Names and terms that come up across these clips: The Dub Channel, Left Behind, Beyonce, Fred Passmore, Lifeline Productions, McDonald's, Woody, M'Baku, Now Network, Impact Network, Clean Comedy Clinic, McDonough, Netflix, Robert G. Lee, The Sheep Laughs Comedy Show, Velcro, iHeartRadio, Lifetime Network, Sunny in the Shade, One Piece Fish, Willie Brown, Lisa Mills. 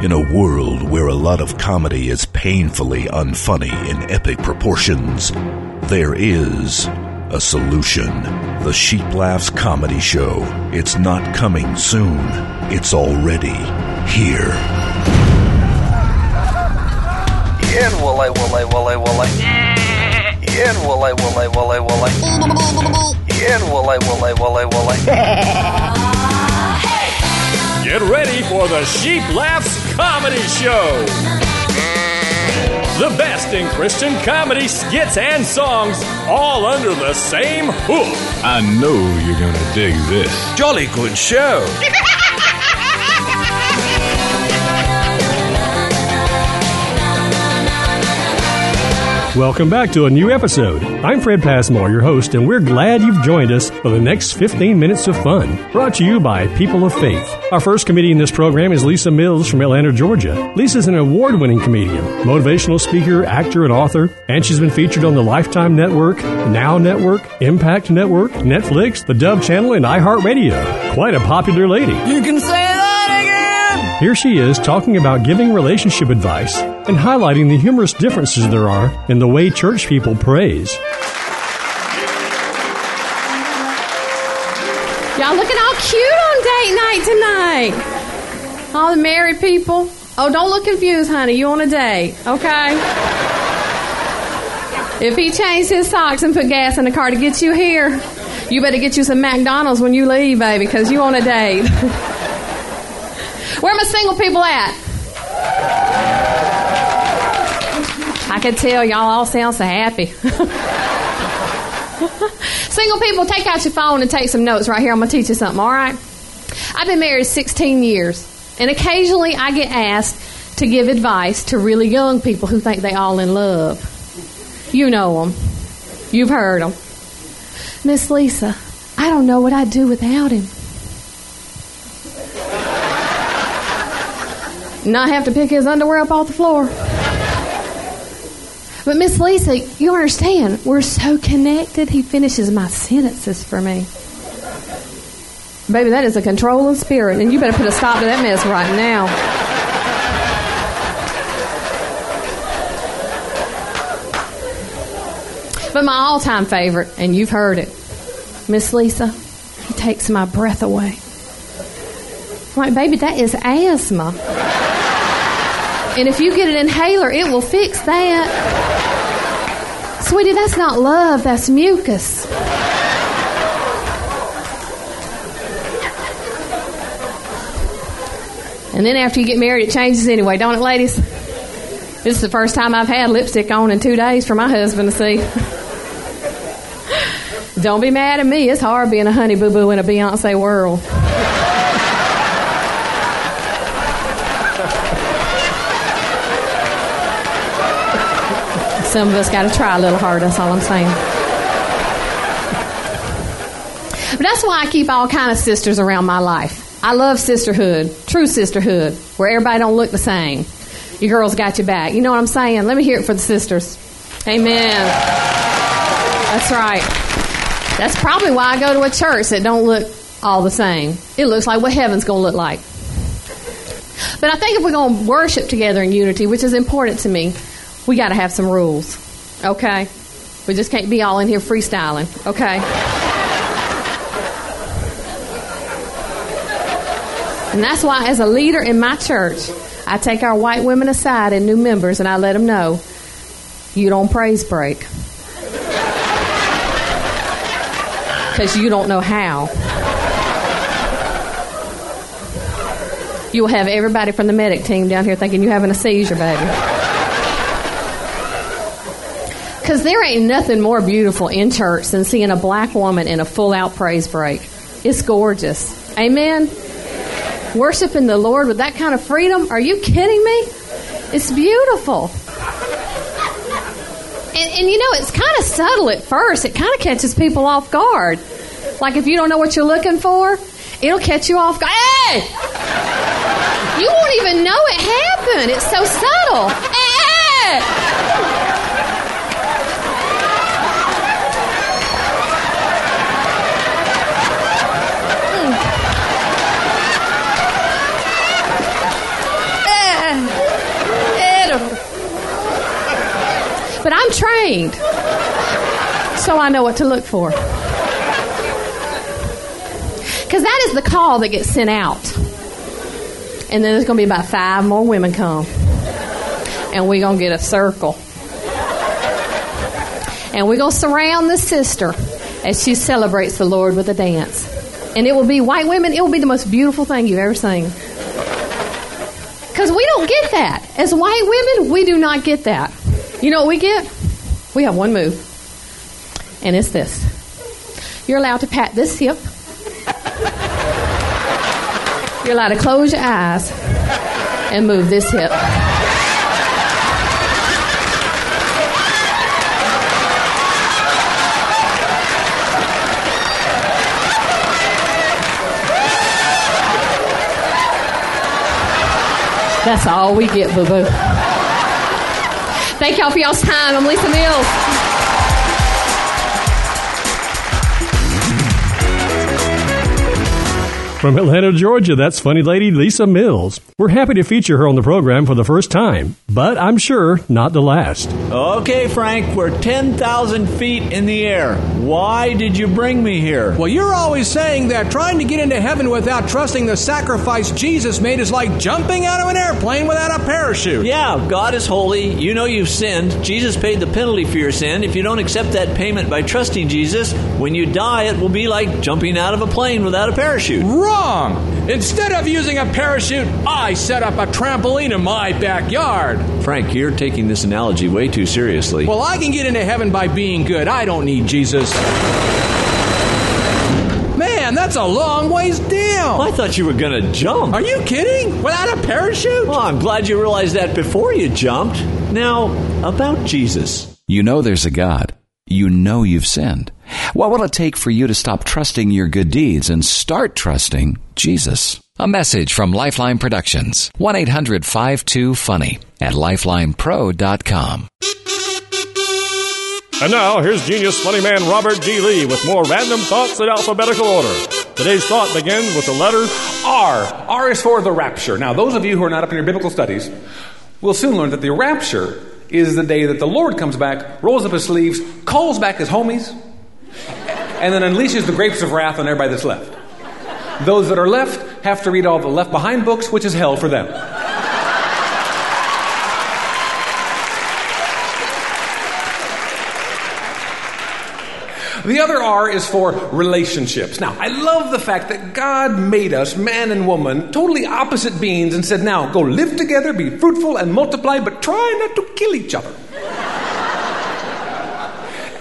In a world where a lot of comedy is painfully unfunny in epic proportions, there is a solution. The Sheep Laughs Comedy Show. It's not coming soon. It's already here. Ian will I. Ian will I. Ian will I. Get ready for the Sheep Laughs Comedy Show. The best in Christian comedy skits and songs, all under the same hook. I know you're going to dig this. Jolly good show. Welcome back to a new episode. I'm Fred Passmore, your host, and we're glad you've joined us for the next 15 minutes of fun, brought to you by People of Faith. Our first comedian in this program is Lisa Mills from Atlanta, Georgia. Lisa's an award-winning comedian, motivational speaker, actor, and author, and she's been featured on the Lifetime Network, Now Network, Impact Network, Netflix, The Dub Channel, and iHeartRadio. Quite a popular lady. You can say that again! Here she is talking about giving relationship advice and highlighting the humorous differences there are in the way church people praise. Y'all looking all cute on date night tonight. All the married people. Oh, don't look confused, honey. You on a date, okay? If he changed his socks and put gas in the car to get you here, you better get you some McDonald's when you leave, baby, because you on a date. Where my single people at? I can tell y'all all sound so happy. Single people, take out your phone and take some notes right here. I'm going to teach you something, all right? I've been married 16 years, and occasionally I get asked to give advice to really young people who think they all in love. You know them. You've heard them. Miss Lisa, I don't know what I'd do without him. Not have to pick his underwear up off the floor. But Miss Lisa, you understand, we're so connected, he finishes my sentences for me. Baby, that is a controlling spirit, and you better put a stop to that mess right now. But my all-time favorite, and you've heard it, Miss Lisa, he takes my breath away. I'm like, baby, that is asthma. And if you get an inhaler, it will fix that. Sweetie, that's not love, that's mucus. And then after you get married, it changes anyway, don't it, ladies? This is the first time I've had lipstick on in 2 days for my husband to see. Don't be mad at me. It's hard being a honey boo-boo in a Beyonce world. Some of us got to try a little harder, that's all I'm saying. But that's why I keep all kind of sisters around my life. I love sisterhood, true sisterhood, where everybody don't look the same. Your girls got your back. You know what I'm saying? Let me hear it for the sisters. Amen. That's right. That's probably why I go to a church that don't look all the same. It looks like what heaven's going to look like. But I think if we're going to worship together in unity, which is important to me, we got to have some rules, okay? We just can't be all in here freestyling, okay? And that's why as a leader in my church, I take our white women aside and new members, and I let them know, you don't praise break. Because you don't know how. You'll have everybody from the medic team down here thinking you're having a seizure, baby. Because there ain't nothing more beautiful in church than seeing a black woman in a full-out praise break. It's gorgeous. Amen? Worshiping the Lord with that kind of freedom? Are you kidding me? It's beautiful. And you know, it's kind of subtle at first. It kind of catches people off guard. Like if you don't know what you're looking for, it'll catch you off guard. Hey! You won't even know it happened. It's so subtle. Hey! But I'm trained, so I know what to look for. Because that is the call that gets sent out. And then there's going to be about 5 more women come. And we're going to get a circle. And we're going to surround the sister as she celebrates the Lord with a dance. And it will be white women. It will be the most beautiful thing you've ever seen. Because we don't get that. As white women, we do not get that. You know what we get? We have one move. And it's this. You're allowed to pat this hip. You're allowed to close your eyes and move this hip. That's all we get, boo-boo. Thank y'all for y'all's time. I'm Lisa Mills. From Atlanta, Georgia, that's funny lady Lisa Mills. We're happy to feature her on the program for the first time, but I'm sure not the last. Okay, Frank, we're 10,000 feet in the air. Why did you bring me here? Well, you're always saying that trying to get into heaven without trusting the sacrifice Jesus made is like jumping out of an airplane without a parachute. Yeah, God is holy. You know you've sinned. Jesus paid the penalty for your sin. If you don't accept that payment by trusting Jesus, when you die, it will be like jumping out of a plane without a parachute. Wrong! Instead of using a parachute, I set up a trampoline in my backyard. Frank, you're taking this analogy way too seriously. Well, I can get into heaven by being good. I don't need Jesus. Man, that's a long ways down. I thought you were going to jump. Are you kidding? Without a parachute? Well, I'm glad you realized that before you jumped. Now, about Jesus. You know there's a God. You know you've sinned. What will it take for you to stop trusting your good deeds and start trusting Jesus? A message from Lifeline Productions. 1-800-52-FUNNY at lifelinepro.com. And now, here's genius funny man Robert G. Lee with more random thoughts in alphabetical order. Today's thought begins with the letter R. R is for the rapture. Now, those of you who are not up in your biblical studies will soon learn that the rapture is the day that the Lord comes back, rolls up his sleeves, calls back his homies, and then unleashes the grapes of wrath on everybody that's left. Those that are left have to read all the Left Behind books, which is hell for them. The other R is for relationships. Now, I love the fact that God made us, man and woman, totally opposite beings and said, now, go live together, be fruitful and multiply, but try not to kill each other.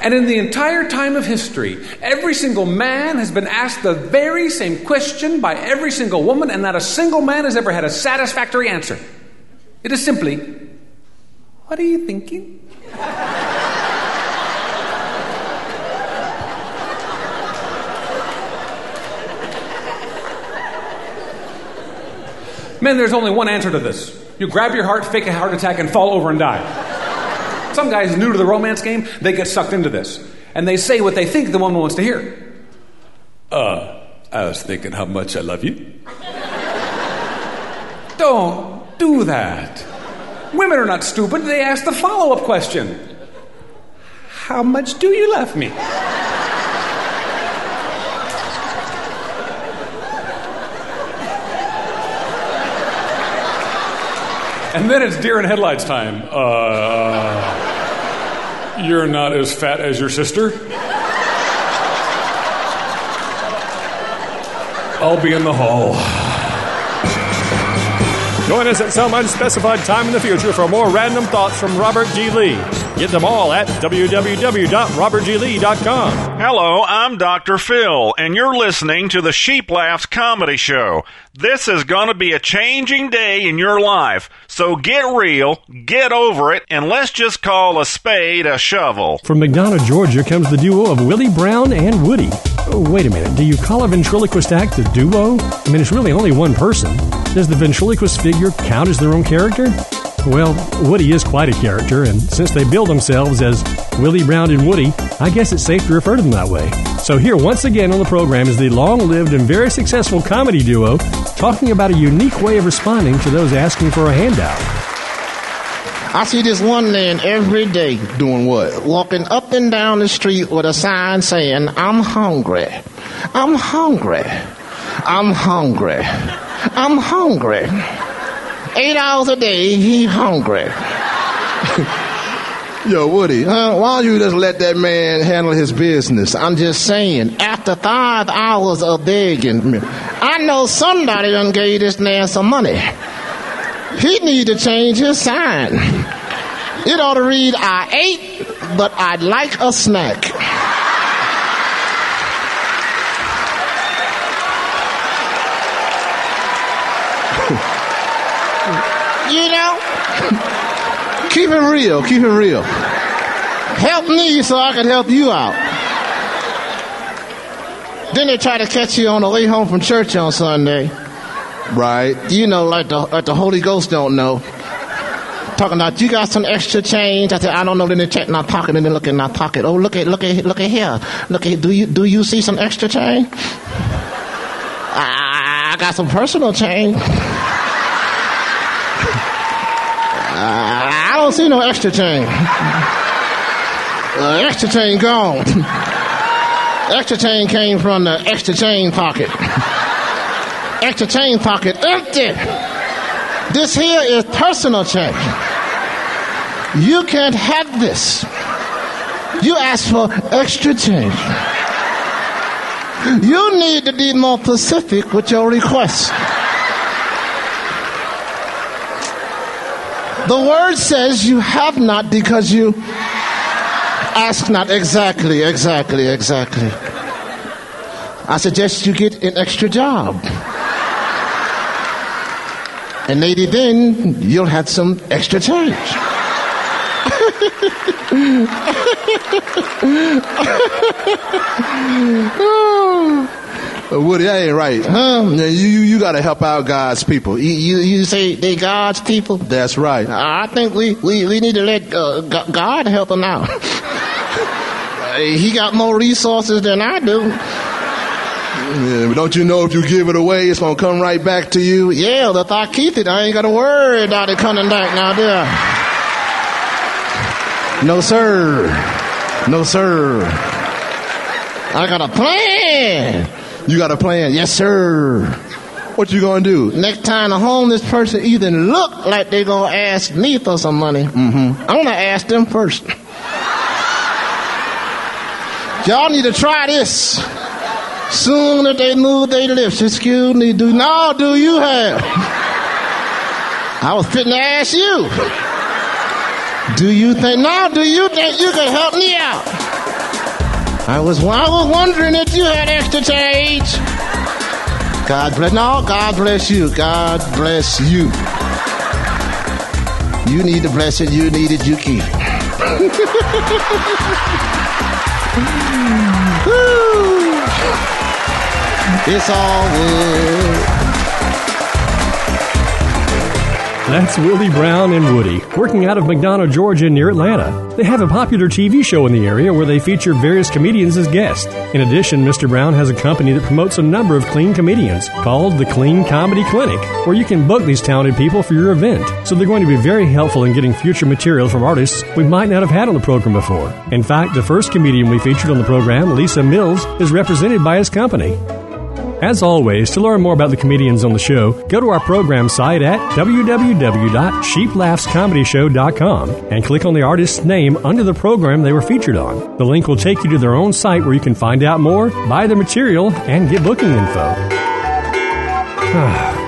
And in the entire time of history, every single man has been asked the very same question by every single woman, and not a single man has ever had a satisfactory answer. It is simply, what are you thinking? Men, there's only one answer to this. You grab your heart, fake a heart attack, and fall over and die. Some guys new to the romance game, they get sucked into this. And they say what they think the woman wants to hear. I was thinking how much I love you. Don't do that. Women are not stupid. They ask the follow-up question. How much do you love me? And then it's deer in headlights time. You're not as fat as your sister. I'll be in the hall. Join us at some unspecified time in the future for more random thoughts from Robert G. Lee. Get them all at www.robertglee.com. Hello, I'm Dr. Phil, and you're listening to The Sheep Laughs Comedy Show. This is going to be a changing day in your life, so get real, get over it, and let's just call a spade a shovel. From McDonough, Georgia, comes the duo of Willie Brown and Woody. Oh, wait a minute, do you call a ventriloquist act a duo? I mean, it's really only one person. Does the ventriloquist figure count as their own character? Well, Woody is quite a character, and since they bill themselves as Willie Brown and Woody, I guess it's safe to refer to them that way. So here once again on the program is the long-lived and very successful comedy duo talking about a unique way of responding to those asking for a handout. I see this one man every day doing what? Walking up and down the street with a sign saying, I'm hungry. I'm hungry. I'm hungry. I'm hungry. 8 hours a day, he hungry. Yo, Woody, why don't you just let that man handle his business? I'm just saying, after 5 hours of begging, I know somebody done gave this man some money. He need to change his sign. It ought to read, I ate, but I'd like a snack. You know? Keep it real, keep it real. Help me so I can help you out. Then they try to catch you on the way home from church on Sunday. Right. You know, like the Holy Ghost don't know. Talking about, you got some extra change? I said, I don't know. Then they check my pocket and then look in my pocket. Oh, look at here. Look at, do you see some extra change? I got some personal change. I don't see no extra change. Extra change gone. Extra change came from the extra change pocket. Extra change pocket empty. This here is personal change. You can't have this. You ask for extra change. You need to be more specific with your requests. The word says you have not because you ask not. Exactly. I suggest you get an extra job. And maybe then you'll have some extra change. Woody, that ain't right. Huh? You got to help out God's people. You say they God's people? That's right. I think we need to let God help them out. He got more resources than I do. Yeah, but don't you know if you give it away, it's going to come right back to you? Yeah, if I keep it, I ain't got to worry about it coming back now, do I? No, sir. I got a plan. You got a plan? Yes, sir. What you going to do? Next time a homeless person even look like they going to ask me for some money, I'm going to ask them first. Y'all need to try this. Soon as they move their lips, excuse me, do you have? I was fitting to ask you. Do you think you can help me out? I was wondering if you had extra change. God bless you. You need to bless it, you need it, you keep it. It's all good. That's Willie Brown and Woody, working out of McDonough, Georgia, near Atlanta. They have a popular TV show in the area where they feature various comedians as guests. In addition, Mr. Brown has a company that promotes a number of clean comedians called the Clean Comedy Clinic, where you can book these talented people for your event. So they're going to be very helpful in getting future material from artists we might not have had on the program before. In fact, the first comedian we featured on the program, Lisa Mills, is represented by his company. As always, to learn more about the comedians on the show, go to our program site at www.sheeplaughscomedyshow.com and click on the artist's name under the program they were featured on. The link will take you to their own site where you can find out more, buy their material, and get booking info.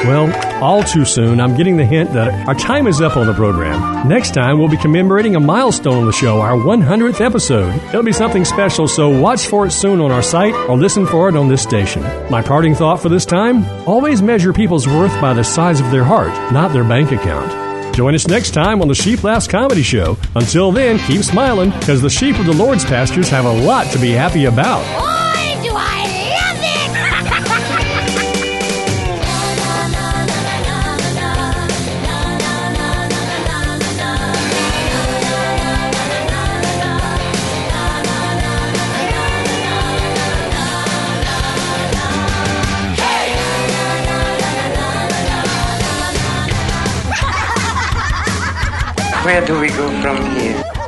Well, all too soon, I'm getting the hint that our time is up on the program. Next time, we'll be commemorating a milestone on the show, our 100th episode. It'll be something special, so watch for it soon on our site or listen for it on this station. My parting thought for this time, always measure people's worth by the size of their heart, not their bank account. Join us next time on The Sheep Laughs Comedy Show. Until then, keep smiling, because the sheep of the Lord's pastures have a lot to be happy about. Boy, do I love it! Where do we go from here?